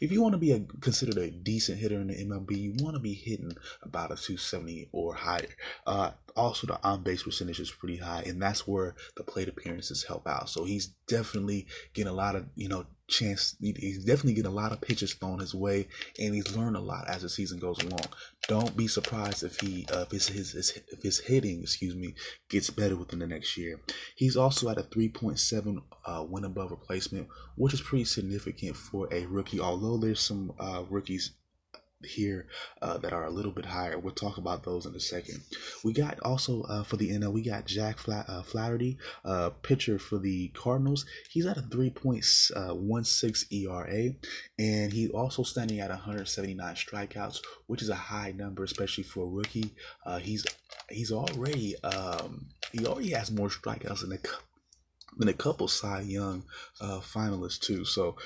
If you want to be a, considered a decent hitter in the M L B, you want to be hitting about a two seventy or higher. Uh, also, the on-base percentage is pretty high, and that's where the plate appearances help out. So he's definitely getting a lot of, you know, chance. He's definitely getting a lot of pitches thrown his way, and he's learned a lot as the season goes along. Don't be surprised if he, uh, if his, his, his, if his hitting, excuse me, gets better within the next year. He's also at a three point seven uh, win above replacement, which is pretty significant for a rookie. Although there's some uh, rookies here uh, that are a little bit higher. We'll talk about those in a second. We got also uh, for the N L, we got Jack Fla- uh, Flaherty, uh, pitcher for the Cardinals. He's at a three point one six E R A, and he's also standing at one hundred seventy-nine strikeouts, which is a high number, especially for a rookie. Uh, he's he's already um, he already has more strikeouts than a than a couple Cy Young uh, finalists too. So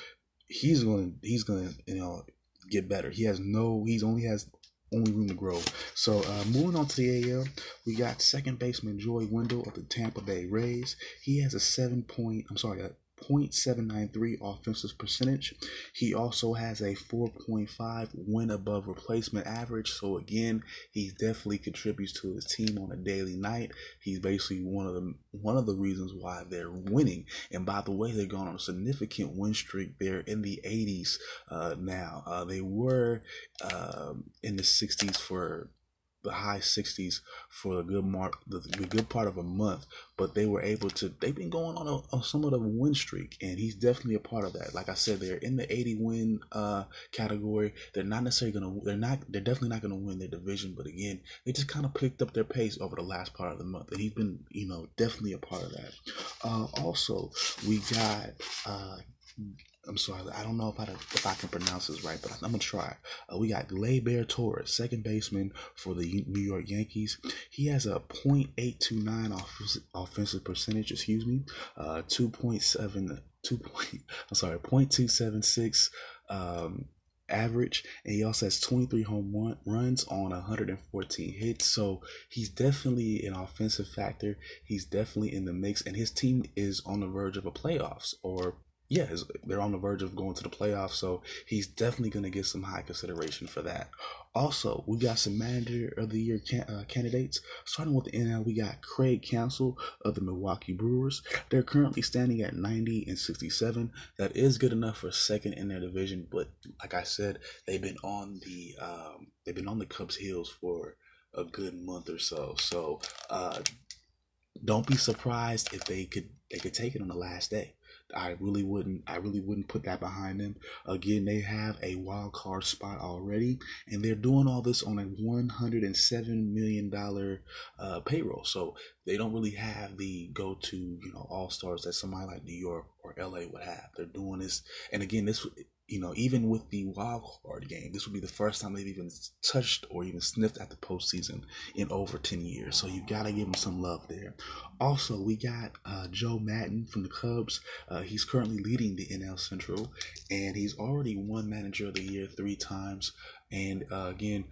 he's going he's going to you know. get better. He has no, he's only has only room to grow. So uh, moving on to the A L, we got second baseman Joey Wendell of the Tampa Bay Rays. He has a seven point, I'm sorry, a point seven nine three offensive percentage. He also has a four point five win above replacement average. So again, he definitely contributes to his team on a daily night. He's basically one of the one of the reasons why they're winning. And by the way, they're going on a significant win streak. They're in the eighties uh, now. Uh, they were um, in the sixties for. The high sixties for a good mark, the, the good part of a month, but they were able to. They've been going on a, a somewhat of a win streak, and he's definitely a part of that. Like I said, they're in the eighty win uh category. They're not necessarily gonna. They're not. They're definitely not gonna win their division. But again, they just kind of picked up their pace over the last part of the month, and he's been, you know, definitely a part of that. Uh, also, we got. Uh, I'm sorry, I don't know if I, if I can pronounce this right, but I'm going to try. Uh, we got Gleyber Torres, second baseman for the New York Yankees. He has a point eight two nine offensive, offensive percentage, excuse me, uh, two point seven, two point, I'm sorry, point two seven six um, average, and he also has twenty-three home run, runs on one hundred fourteen hits. So he's definitely an offensive factor. He's definitely in the mix, and his team is on the verge of a playoffs or Yeah, they're on the verge of going to the playoffs, so he's definitely going to get some high consideration for that. Also, we got some Manager of the Year can- uh, candidates. Starting with the N L, we got Craig Counsell of the Milwaukee Brewers. They're currently standing at ninety and sixty-seven. That is good enough for second in their division, but like I said, they've been on the um, they've been on the Cubs' heels for a good month or so. So uh, don't be surprised if they could they could take it on the last day. I really wouldn't. I really wouldn't put that behind them. Again, they have a wild card spot already, and they're doing all this on a one hundred and seven million dollar uh, payroll. So they don't really have the go to, you know, all stars that somebody like New York or L A would have. They're doing this, and again, this, you know, even with the wild card game, this would be the first time they've even touched or even sniffed at the postseason in over ten years. So you gotta give them some love there. Also, we got uh, Joe Madden from the Cubs. Uh, he's currently leading the N L Central, and he's already won Manager of the Year three times. And uh, again,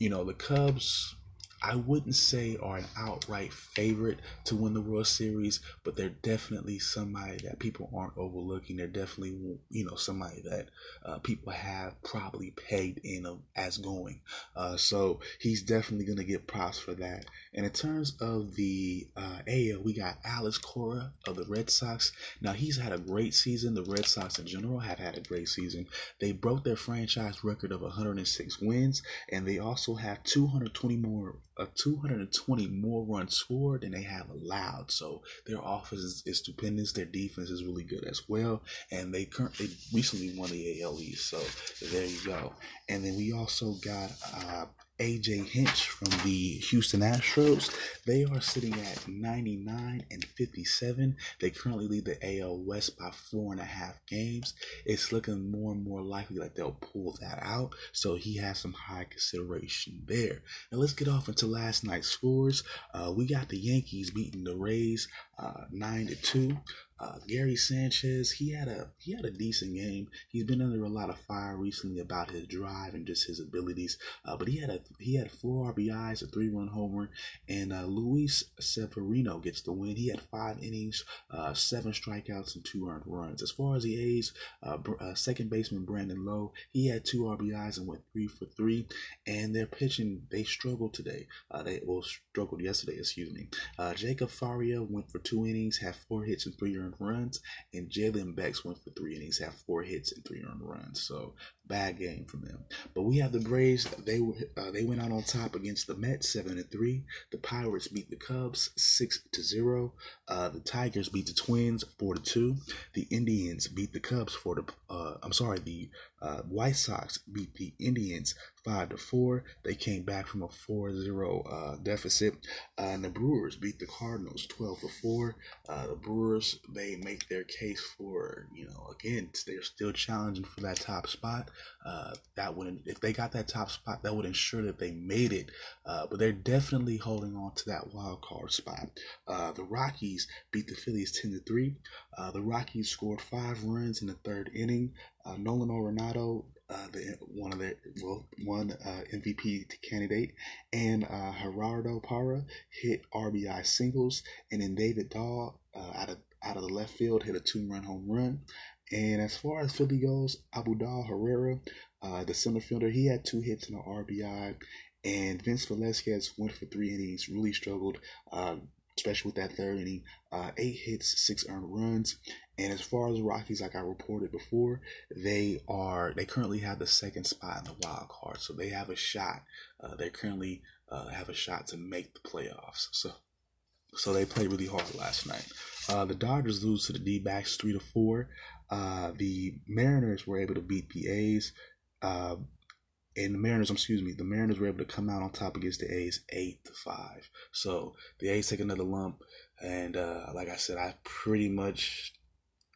you know, the Cubs, I wouldn't say are an outright favorite to win the World Series, but they're definitely somebody that people aren't overlooking. They're definitely, you know, somebody that uh, people have probably pegged in a, as going. Uh, so he's definitely going to get props for that. And in terms of the uh, A L, we got Alex Cora of the Red Sox. Now, he's had a great season. The Red Sox in general have had a great season. They broke their franchise record of one hundred six wins, and they also have two hundred twenty more a two hundred twenty more runs scored than they have allowed. So their offense is, is stupendous. Their defense is really good as well. And they currently recently won the A L East. So there you go. And then we also got uh, A J Hinch from the Houston Astros. They are sitting at ninety-nine and fifty-seven. They currently lead the A L West by four and a half games. It's looking more and more likely that they'll pull that out. So he has some high consideration there. Now let's get off into last night's scores. Uh, we got the Yankees beating the Rays uh, nine to two. Uh, Gary Sanchez, he had a he had a decent game. He's been under a lot of fire recently about his drive and just his abilities. Uh, but he had a he had four R B Is, a three-run homer, and uh, Luis Severino gets the win. He had five innings, uh, seven strikeouts, and two earned runs. As far as the A's, uh, uh, second baseman Brandon Lowe, he had two R B Is and went three for three. And their pitching, they struggled today. Uh, they well struggled yesterday, excuse me. Uh, Jacob Faria went for two innings, had four hits and three earned runs, and Jalen Becks went for three innings, have four hits and three earned runs. So bad game from them. But we have the Braves. They were uh, they went out on top against the Mets, seven and three. The Pirates beat the Cubs six to zero. Uh, the Tigers beat the Twins four to two. The Indians beat the Cubs four to. Uh, I'm sorry. The uh, White Sox beat the Indians five to four. They came back from a four zero uh, deficit. Uh, and the Brewers beat the Cardinals twelve to four. Uh, the Brewers, they make their case for, you know, again, they're still challenging for that top spot. Uh, that would, if they got that top spot, that would ensure that they made it. Uh, but they're definitely holding on to that wild card spot. Uh, the Rockies beat the Phillies ten to three. Uh, the Rockies scored five runs in the third inning. Uh, Nolan Arenado, uh, the one of their well, one uh, M V P candidate, and uh, Gerardo Parra hit R B I singles, and then David Dahl uh, out of out of the left field hit a two-run home run. And as far as Philly goes, Abudal Herrera, uh, the center fielder, he had two hits and an R B I. And Vince Velasquez went for three innings, really struggled, uh, especially with that third inning. Uh, eight hits, six earned runs. And as far as the Rockies, like I reported before, they are they currently have the second spot in the wild card, so they have a shot. Uh, they currently uh, have a shot to make the playoffs. So. So they played really hard last night. Uh, the Dodgers lose to the D-backs three to four. Uh, the Mariners were able to beat the A's. Uh, and the Mariners, excuse me, the Mariners were able to come out on top against the A's eight to five. So the A's take another lump. And uh, like I said, I pretty much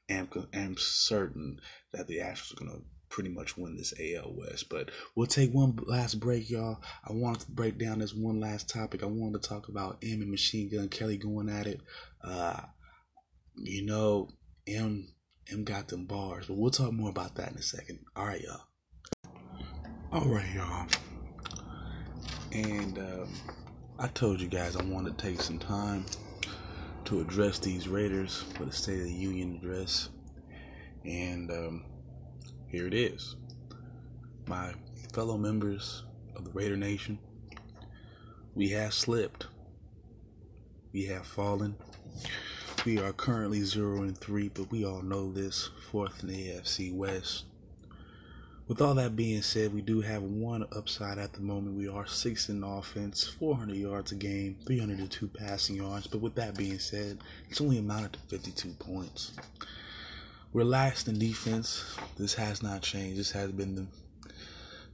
am am certain that the Astros are gonna pretty much win this A L West. But we'll take one last break, y'all. I wanted to break down this one last topic. I wanted to talk about M and Machine Gun Kelly going at it. Uh, you know, M M got them bars, but we'll talk more about that in a second. All right, y'all. All right, y'all. And uh, I told you guys I wanted to take some time to address these Raiders for the State of the Union address, and um, here it is. My fellow members of the Raider Nation, we have slipped. We have fallen. We are currently zero and three, but we all know this. Fourth in the A F C West. With all that being said, we do have one upside at the moment. We are sixth in offense, four hundred yards a game, three hundred two passing yards. But with that being said, it's only amounted to fifty-two points. We're last in defense. This has not changed. This has been the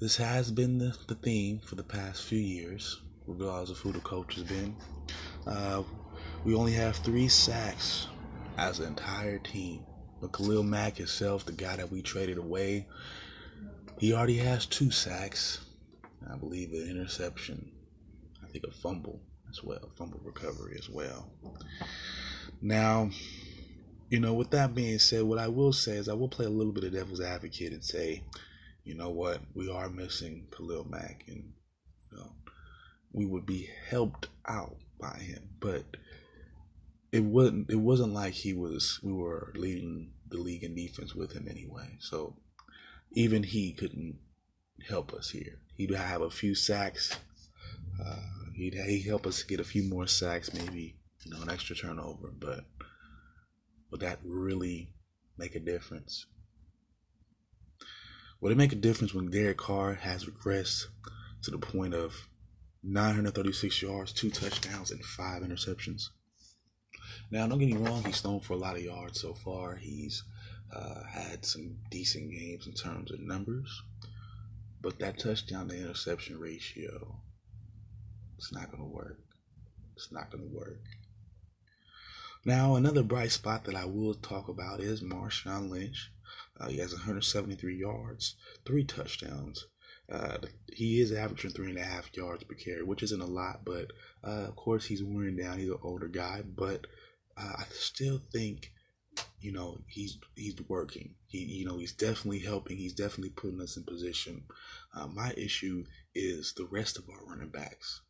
this has been the, the theme for the past few years, regardless of who the coach has been. Uh, we only have three sacks as an entire team. But Khalil Mack himself, the guy that we traded away, he already has two sacks. I believe an interception. I think a fumble as well, fumble recovery as well. Now, you know, with that being said, what I will say is I will play a little bit of devil's advocate and say, you know what, we are missing Khalil Mack, and you know, we would be helped out by him. But it wasn't. It wasn't like he was. We were leading the league in defense with him anyway. So even he couldn't help us here. He'd have a few sacks. Uh, he'd he'd help us get a few more sacks, maybe, you know, an extra turnover, but. Would that really make a difference? Would it make a difference when Derek Carr has regressed to the point of nine hundred thirty-six yards, two touchdowns, and five interceptions? Now, don't get me wrong, he's thrown for a lot of yards so far. He's uh, had some decent games in terms of numbers. But that touchdown to interception ratio, it's not going to work. It's not going to work. Now, another bright spot that I will talk about is Marshawn Lynch. Uh, he has one hundred seventy-three yards, three touchdowns. Uh, he is averaging three and a half yards per carry, which isn't a lot, but uh, of course he's wearing down. He's an older guy, but uh, I still think you know, he's he's working. He, you know, he's definitely helping. He's definitely putting us in position. Uh, my issue is the rest of our running backs.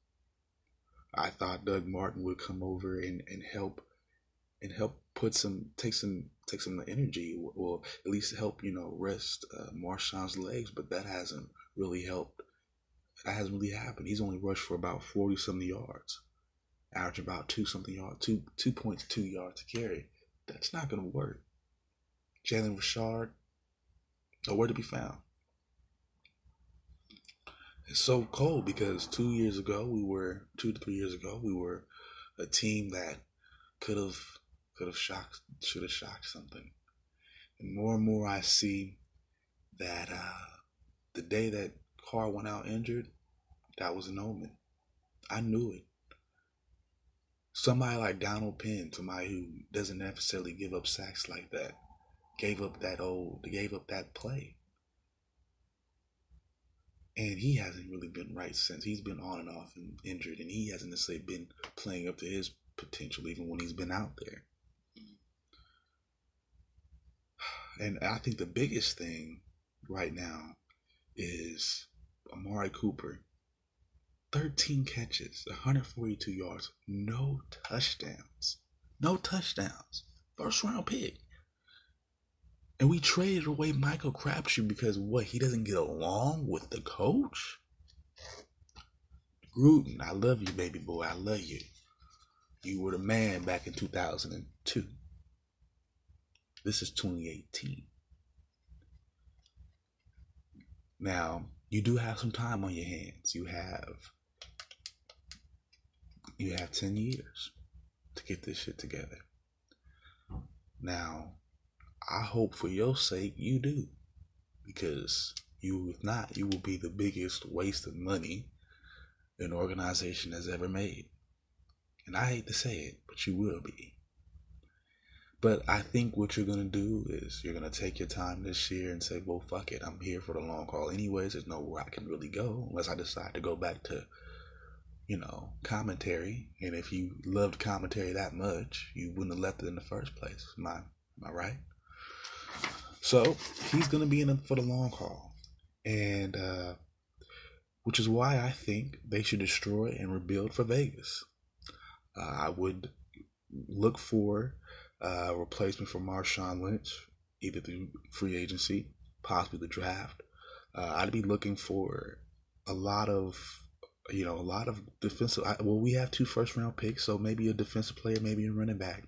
I thought Doug Martin would come over and, and help and help put some take some take some of the energy, or, or at least help, you know, rest uh, Marshawn's legs. But that hasn't really helped. That hasn't really happened. He's only rushed for about forty something yards, average about two something yards, two two points two yards to carry. That's not gonna work. Jalen Richard, nowhere to be found. It's so cold because two years ago we were two to three years ago we were a team that could have could have shocked should have shocked something. And more and more I see that uh, the day that Carr went out injured, that was an omen. I knew it. Somebody like Donald Penn, somebody who doesn't necessarily give up sacks like that, gave up that old, gave up that play. And he hasn't really been right since. He's been on and off and injured, and he hasn't necessarily been playing up to his potential even when he's been out there. And I think the biggest thing right now is Amari Cooper. thirteen catches, one hundred forty-two yards, no touchdowns. No touchdowns. First round pick. And we traded away Michael Crabtree because, what, he doesn't get along with the coach? Gruden, I love you, baby boy. I love you. You were the man back in two thousand two. This is twenty eighteen. Now, you do have some time on your hands. You have you have ten years to get this shit together. Now, I hope for your sake you do, because you, if not, you will be the biggest waste of money an organization has ever made. And I hate to say it, but you will be. But I think what you're going to do is you're going to take your time this year and say, well, fuck it. I'm here for the long haul anyways. There's nowhere I can really go unless I decide to go back to, you know, commentary. And if you loved commentary that much, you wouldn't have left it in the first place. Am I, am I right? So he's going to be in it for the long haul. And uh, which is why I think they should destroy and rebuild for Vegas. Uh, I would look for Uh, replacement for Marshawn Lynch, either through free agency, possibly the draft. Uh, I'd be looking for a lot of, you know, a lot of defensive. I, well, we have two first round picks, so maybe a defensive player, maybe a running back,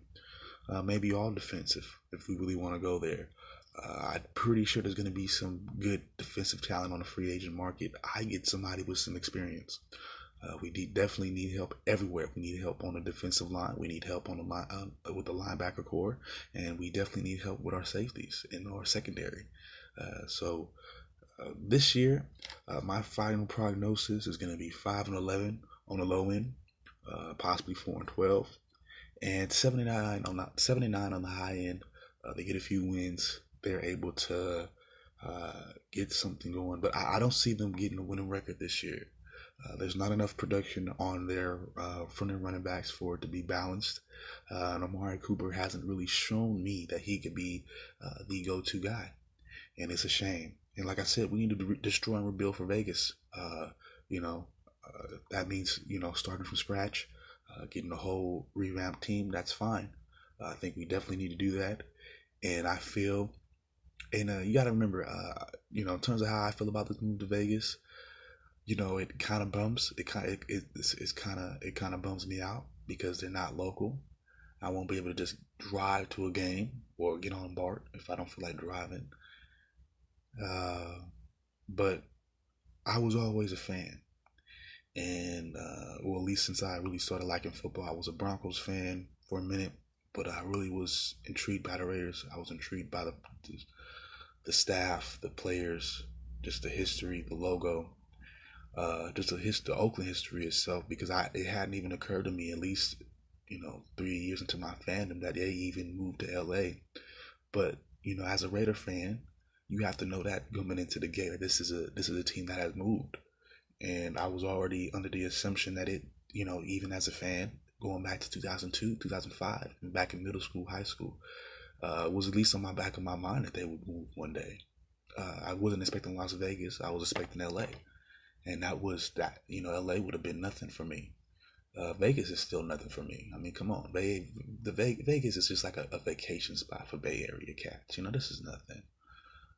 uh, maybe all defensive if we really want to go there. Uh, I'm pretty sure there's going to be some good defensive talent on the free agent market. I get somebody with some experience. Uh, we de- definitely need help everywhere. We need help on the defensive line. We need help on the line uh, with the linebacker corps, and we definitely need help with our safeties and our secondary. Uh, so uh, this year, uh, my final prognosis is going to be five and eleven on the low end, uh, possibly four and twelve, and seventy nine on not seventy nine on the high end. Uh, they get a few wins. They're able to uh, get something going, but I, I don't see them getting a winning record this year. Uh, there's not enough production on their uh, front end running backs for it to be balanced. Uh, and Amari Cooper hasn't really shown me that he could be uh, the go-to guy. And it's a shame. And like I said, we need to re- destroy and rebuild for Vegas. Uh, you know, uh, that means, you know, starting from scratch, uh, getting a whole revamped team. That's fine. Uh, I think we definitely need to do that. And I feel, and uh, you got to remember, uh, you know, in terms of how I feel about this move to Vegas, you know, it kind of bums. It kind it it it's, it's kind of it kind of bums me out because they're not local. I won't be able to just drive to a game or get on BART if I don't feel like driving. Uh, but I was always a fan, and uh, well, at least since I really started liking football, I was a Broncos fan for a minute. But I really was intrigued by the Raiders. I was intrigued by the the, the staff, the players, just the history, the logo. Uh, just the hist- the Oakland history itself, because I it hadn't even occurred to me, at least, you know, three years into my fandom, that they even moved to L A. But you know, as a Raider fan, you have to know that coming into the game, this is a this is a team that has moved, and I was already under the assumption that it, you know, even as a fan, going back to two thousand two, two thousand five, back in middle school, high school, uh, was at least on my back of my mind that they would move one day. Uh, I wasn't expecting Las Vegas. I was expecting L A. And that was that, you know, L A would have been nothing for me. Uh, Vegas is still nothing for me. I mean, come on. They, the Vegas is just like a, a vacation spot for Bay Area cats. You know, this is nothing.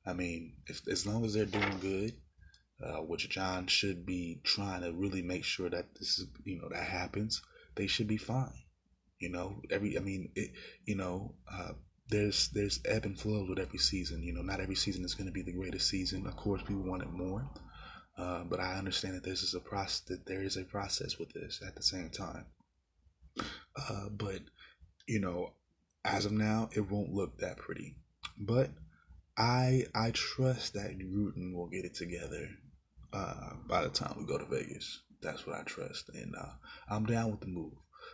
I mean, if as long as they're doing good, uh, which John should be trying to really make sure that this is, you know, that happens, they should be fine. You know, every, I mean, it, you know, uh, there's, there's ebb and flow with every season. You know, not every season is going to be the greatest season. Of course, people want it more. Uh, but I understand that this is a process, that there is a process with this at the same time. Uh, but, you know, as of now, it won't look that pretty. But I I trust that Gruden will get it together uh, by the time we go to Vegas. That's what I trust. And uh, I'm down with the move.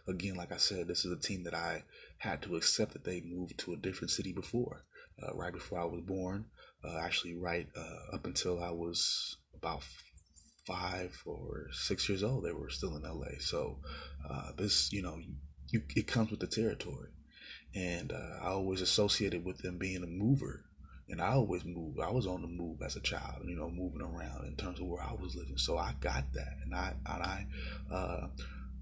Again, like I said, this is a team that I had to accept that they moved to a different city before. Uh, right before I was born. Uh, actually, right uh, up until I was about five or six years old, they were still in L A. So uh, this, you know, you, it comes with the territory. And uh, I always associated with them being a mover. And I always moved. I was on the move as a child, you know, moving around in terms of where I was living. So I got that. And I and I, uh,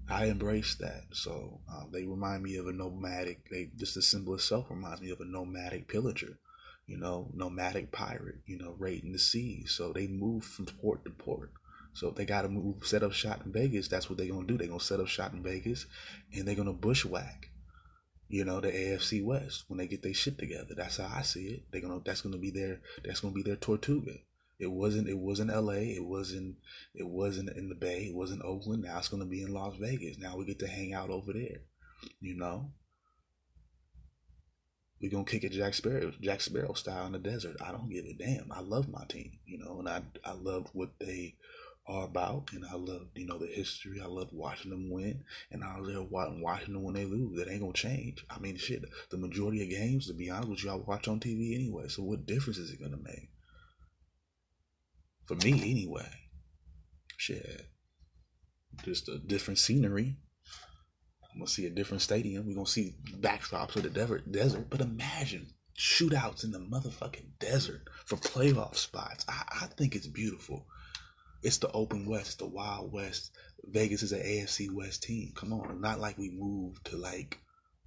I embraced that. So uh, they remind me of a nomadic, they, just the symbol itself reminds me of a nomadic pillager. You know, nomadic pirate, you know, raiding the seas. So they move from port to port. So if they got to move, set up shop in Vegas, that's what they're going to do. They're going to set up shop in Vegas, and they're going to bushwhack, you know, the A F C West when they get their shit together. That's how I see it. They're going to, that's going to be their, that's going to be their Tortuga. It wasn't, it wasn't L A. It wasn't, it wasn't in the Bay. It wasn't Oakland. Now it's going to be in Las Vegas. Now we get to hang out over there, you know. We're going to kick it Jack Sparrow, Jack Sparrow style in the desert. I don't give a damn. I love my team, you know, and I I love what they are about, and I love, you know, the history. I love watching them win, and I was there watching them when they lose. It ain't going to change. I mean, shit, the majority of games, to be honest with you, I watch on T V anyway, so what difference is it going to make? For me, anyway. Shit. Just a different scenery. I'm going to see a different stadium. We're going to see backdrops of the desert, desert. But imagine shootouts in the motherfucking desert for playoff spots. I, I think it's beautiful. It's the open West, the wild West. Vegas is an A F C West team. Come on. Not like we moved to like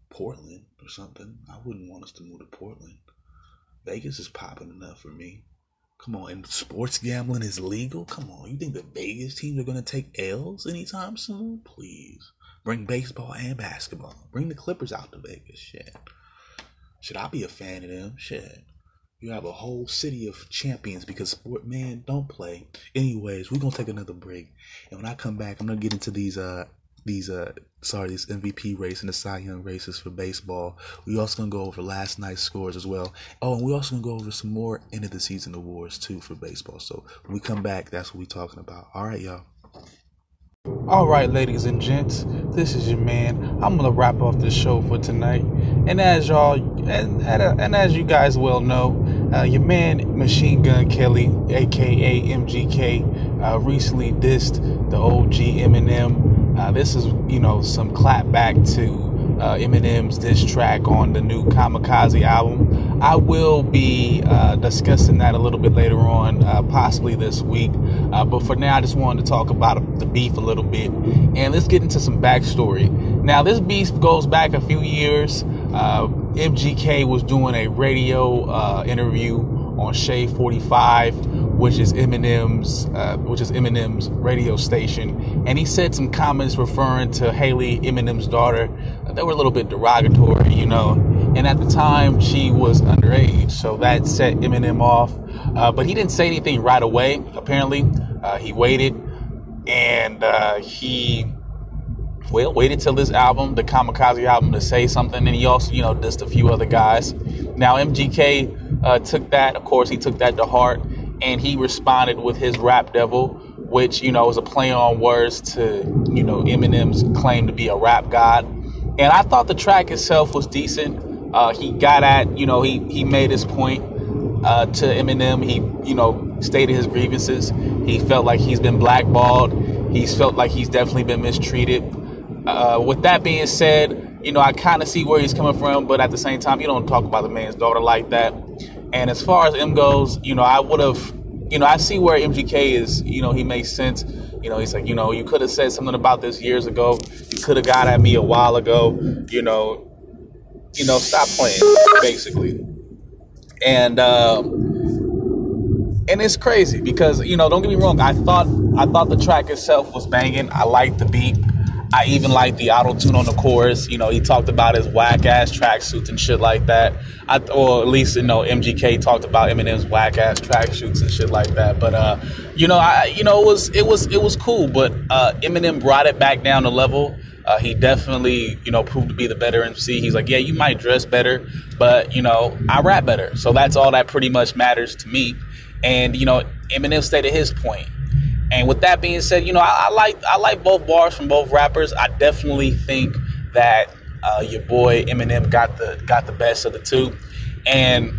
Portland or something. I wouldn't want us to move to Portland. Vegas is popping enough for me. Come on. And sports gambling is legal? Come on. You think the Vegas teams are going to take L's anytime soon? Please. Bring baseball and basketball. Bring the Clippers out to Vegas. Shit. Should I be a fan of them? Shit. You have a whole city of champions because sport, man, don't play. Anyways, we're going to take another break. And when I come back, I'm going to get into these, uh, these, uh, sorry, this M V P race and the Cy Young races for baseball. We also going to go over last night's scores as well. Oh, and we're also going to go over some more end of the season awards too for baseball. So when we come back, that's what we're talking about. All right, y'all. All right, ladies and gents, this is your man. I'm gonna wrap up the show for tonight, and as y'all and, and as you guys well know, uh, your man Machine Gun Kelly, aka M G K, uh, recently dissed the O G Eminem. Uh, this is, you know, some clapback to uh, Eminem's diss track on the new Kamikaze album. I will be uh, discussing that a little bit later on, uh, possibly this week. Uh, but for now, I just wanted to talk about the beef a little bit. And let's get into some backstory. Now, this beef goes back a few years. Uh, M G K was doing a radio uh, interview on Shea forty-five, which is Eminem's, uh, which is Eminem's radio station. And he said some comments referring to Haley, Eminem's daughter, that were a little bit derogatory, you know. And at the time, she was underage. So that set Eminem off. Uh, but he didn't say anything right away, apparently. Uh, he waited, and uh, he, well, waited till this album, the Kamikaze album, to say something. And he also, you know, dissed a few other guys. Now, M G K uh, took that. Of course, he took that to heart, and he responded with his Rap Devil, which, you know, is a play on words to, you know, Eminem's claim to be a rap god. And I thought the track itself was decent. Uh, he got at, you know, he, he made his point. Uh, to Eminem, he, you know, stated his grievances. He felt like he's been blackballed. He's felt like he's definitely been mistreated. Uh, with that being said, you know, I kind of see where he's coming from, but at the same time, you don't talk about the man's daughter like that. And as far as M goes, you know, I would have, you know, I see where M G K is, you know, he makes sense. You know, he's like, you know, you could have said something about this years ago. You could have got at me a while ago, you know, you know, stop playing, basically. And, uh, and it's crazy because, you know, don't get me wrong. I thought, I thought the track itself was banging. I liked the beat. I even liked the auto tune on the chorus. You know, he talked about his whack ass tracksuits and shit like that. I, or at least, you know, M G K talked about Eminem's whack ass tracksuits and shit like that. But, uh, you know, I, you know, it was, it was, it was cool. But uh, Eminem brought it back down to level. Uh, he definitely, you know, proved to be the better M C. He's like, yeah, you might dress better, but, you know, I rap better. So that's all that pretty much matters to me. And, you know, Eminem stated his point. And with that being said, you know, I, I like I like both bars from both rappers. I definitely think that uh, your boy Eminem got the got the best of the two. And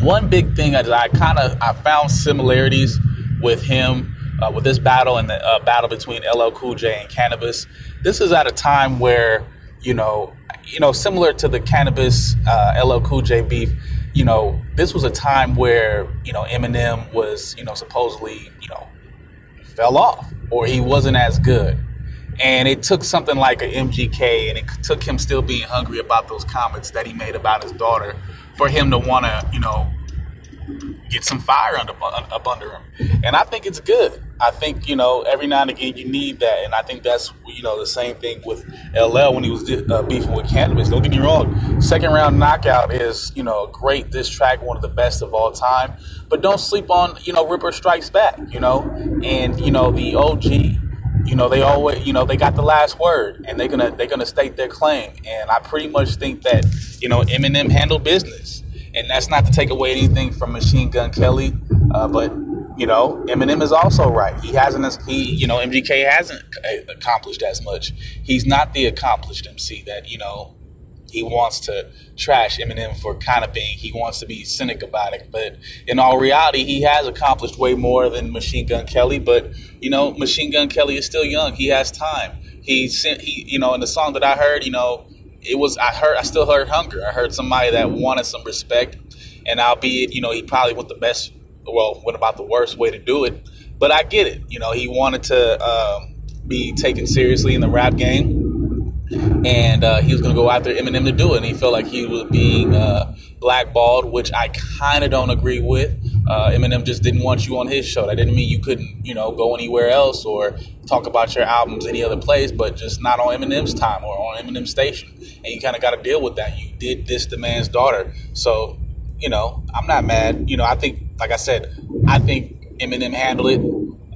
one big thing that I kind of I found similarities with him. Uh, with this battle and the uh, battle between L L Cool J and Cannabis, this is at a time where, you know, you know, similar to the Cannabis uh, L L Cool J beef, you know, this was a time where, you know, Eminem was, you know, supposedly, you know, fell off or he wasn't as good. And it took something like a M G K and it took him still being hungry about those comments that he made about his daughter for him to want to, you know, get some fire under, up under him. And I think it's good. I think, you know, every now and again you need that. And I think that's, you know, the same thing with L L when he was uh, beefing with Cannabis. Don't get me wrong. Second Round Knockout is, you know, a great diss track, one of the best of all time. But don't sleep on, you know, Ripper Strikes Back, you know. And, you know, the O G. You know, they always, you know, they got the last word and they're going to they're going to state their claim. And I pretty much think that, you know, Eminem handled business. And that's not to take away anything from Machine Gun Kelly. Uh, but, you know, Eminem is also right. He hasn't, he, you know, M G K hasn't accomplished as much. He's not the accomplished M C that, you know, he wants to trash Eminem for kind of being. He wants to be cynic about it. But in all reality, he has accomplished way more than Machine Gun Kelly. But, you know, Machine Gun Kelly is still young. He has time. He sent, he, you know, in the song that I heard, you know, It was, I heard, I still heard hunger. I heard somebody that wanted some respect, and albeit, you know, he probably went the best, well, went about the worst way to do it, but I get it. You know, he wanted to um, be taken seriously in the rap game, and uh, he was going to go after Eminem to do it, and he felt like he was being uh, blackballed, which I kind of don't agree with. Uh, Eminem just didn't want you on his show. That didn't mean you couldn't, you know, go anywhere else or talk about your albums any other place, but just not on Eminem's time or on Eminem's station. And you kind of got to deal with that. You did diss the man's daughter. So, you know, I'm not mad. You know, I think, like I said, I think Eminem handled it,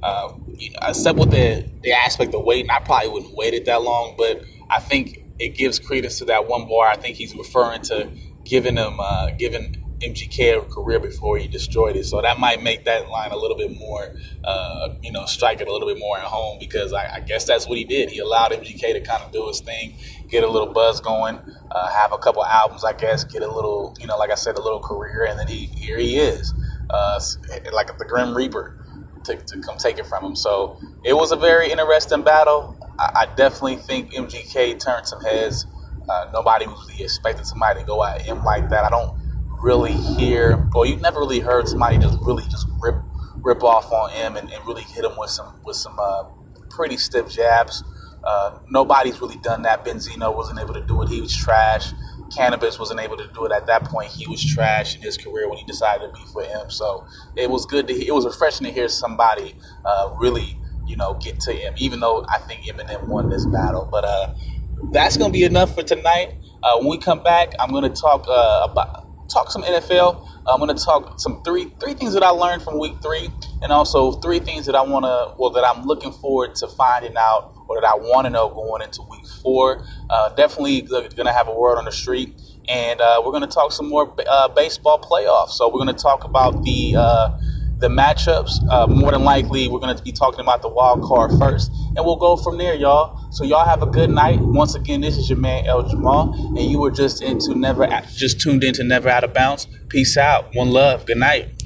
uh, you know, except with the, the aspect of waiting. I probably wouldn't wait it that long, but I think it gives credence to that one bar. I think he's referring to giving him, uh, giving M G K career before he destroyed it, so that might make that line a little bit more, uh, you know, strike it a little bit more at home because I, I guess that's what he did. He allowed M G K to kind of do his thing, get a little buzz going, uh, have a couple albums, I guess, get a little, you know, like I said, a little career, and then he here he is, uh, like the Grim Reaper, to, to come take it from him. So it was a very interesting battle. I, I definitely think M G K turned some heads. Uh, nobody was really expecting somebody to go at him like that. I don't. Really hear, boy, you never really heard somebody just really just rip rip off on him and, and really hit him with some with some uh, pretty stiff jabs. Uh, nobody's really done that. Benzino wasn't able to do it. He was trash. Cannabis wasn't able to do it at that point. He was trash in his career when he decided to be for him. So it was good to hear. It was refreshing to hear somebody uh, really, you know, get to him, even though I think Eminem won this battle. But uh, that's going to be enough for tonight. Uh, when we come back, I'm going to talk uh, about... talk some N F L. I'm going to talk some three three things that I learned from week three, and also three things that I want to, well, that I'm looking forward to finding out or that I want to know going into week four. Uh, definitely going to have a word on the street, and uh, we're going to talk some more uh, baseball playoffs. So we're going to talk about the uh, the matchups. Uh, more than likely, we're going to be talking about the wild card first, and we'll go from there, y'all. So y'all have a good night. Once again, this is your man El Jamal, and you were just into Never, just tuned into Never Out of Bounds. Peace out. One love. Good night.